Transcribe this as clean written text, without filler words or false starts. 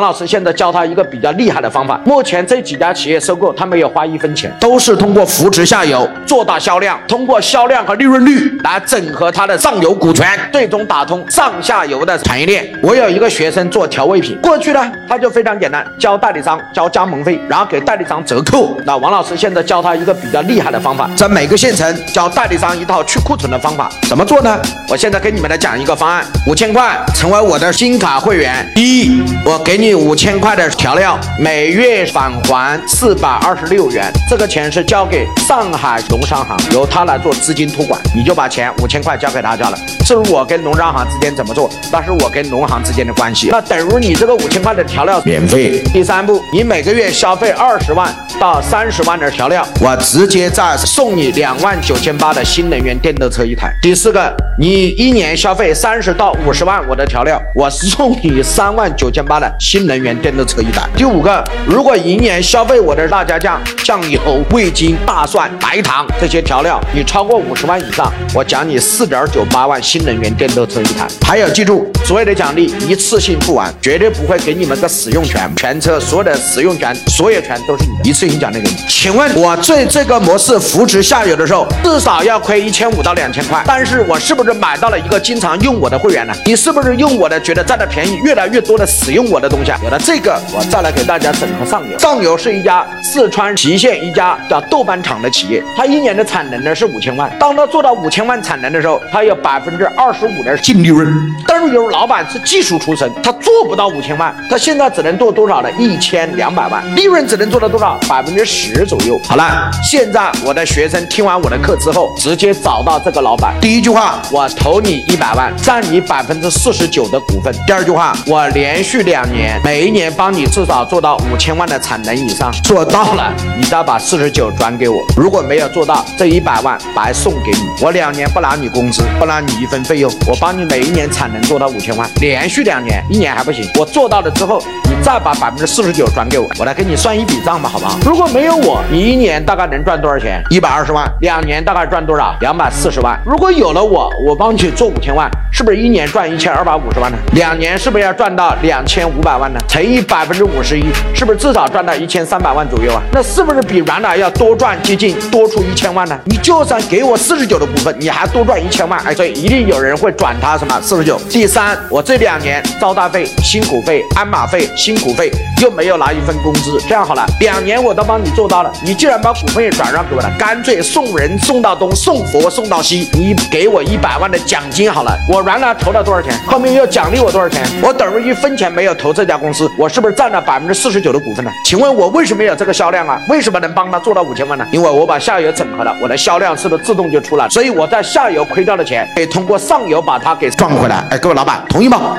黄老师现在教他一个比较厉害的方法。目前这几家企业收购，他没有花一分钱，都是通过扶持下游做大销量，通过销量和利润率来整合他的上游股权，最终打通上下游的产业链。我有一个学生做调味品，过去呢他就非常简单，交代理商交加盟费，然后给代理商折扣。那王老师现在教他一个比较厉害的方法，在每个县城教代理商一套去库存的方法，怎么做呢？我现在给你们来讲一个方案：5000块成为我的金卡会员。第一，我给你5000块的调料，每月返还426元，这个钱是交给上海农商行，由他来做资金托管，你就把钱5000块交给大家了。至于我跟农商行之间怎么做，那是我跟农行之间的关系。那等于你这个5000块的调料免费。第三步，你每个月消费20万到30万的调料，我直接再送你29800的新能源电动车一台。第四个，你一年消费30到50万我的调料，我送你39800的新能源电动车一台。第五个，如果一年消费我的辣椒酱、酱油、味精、大蒜、白糖这些调料，你超过50万以上，我奖你4.98万新能源电动车一台。还有记住，所有的奖励一次性付完，绝对不会给你们个使用权，全车所有的使用权、所有权都是你的，一次性奖励给你。请问我这个模式扶持下游的时候，至少要亏1500到2000块，但是我是不是买到了一个经常用我的会员呢？你是不是用我的觉得占的便宜，越来越多的使用我的东西啊？有了这个，我再来给大家整合上游。上游是一家四川郫县一家叫豆瓣厂的企业，它一年的产能呢是5000万，当它做到5000万产能的时候，它有25%的净利润。但是有老板是技术出身，他做不到5000万，他现在只能做多少呢？1200万，利润只能做到多少？10%左右。好了，现在我的学生听完我的课之后，直接找到这个老板。第一句话，我投你100万，占你49%的股份。第二句话，我连续2年，每一年帮你至少做到5000万的产能以上，做到了，你再把49转给我。如果没有做到，这100万白送给你。我2年不拿你工资，不拿你一分费用，我帮你每一年产能做到5000万，连续2年，1年还不行，我做到了之后，你再把49%转给我，我来给你算一笔账吧，好不好？如果没有我，你1年大概能赚多少钱？120万，2年大概赚多少？240万。如果有了我，我帮你做5000万，是不是1年赚1250万呢？2年是不是要赚到2500万呢？乘以51%，是不是至少赚到1300万左右啊？那是不是比原来要多赚接近多出1000万呢？你就算给我49的股份，你还多赚1000万，哎，所以一定有人会转他什么49。第三，我这2年招待费、辛苦费、鞍马费、辛苦费又没有拿一分工资，这样好了，2年我都帮你做到了，你既然把股份也转让给我了，干脆送人送到东，送佛送到西，你给我100万的奖金好了，我原来投了多少钱，后面又奖励我多少钱，我等于1分钱没有投这家公司，我是不是占了49%的股份呢？请问我为什么有这个销量啊？为什么能帮他做到5000万呢？因为我把下游整合了，我的销量是不是自动就出来了？所以我在下游亏掉的钱可以通过上游把它给赚回来。哎，各位老板同意吗？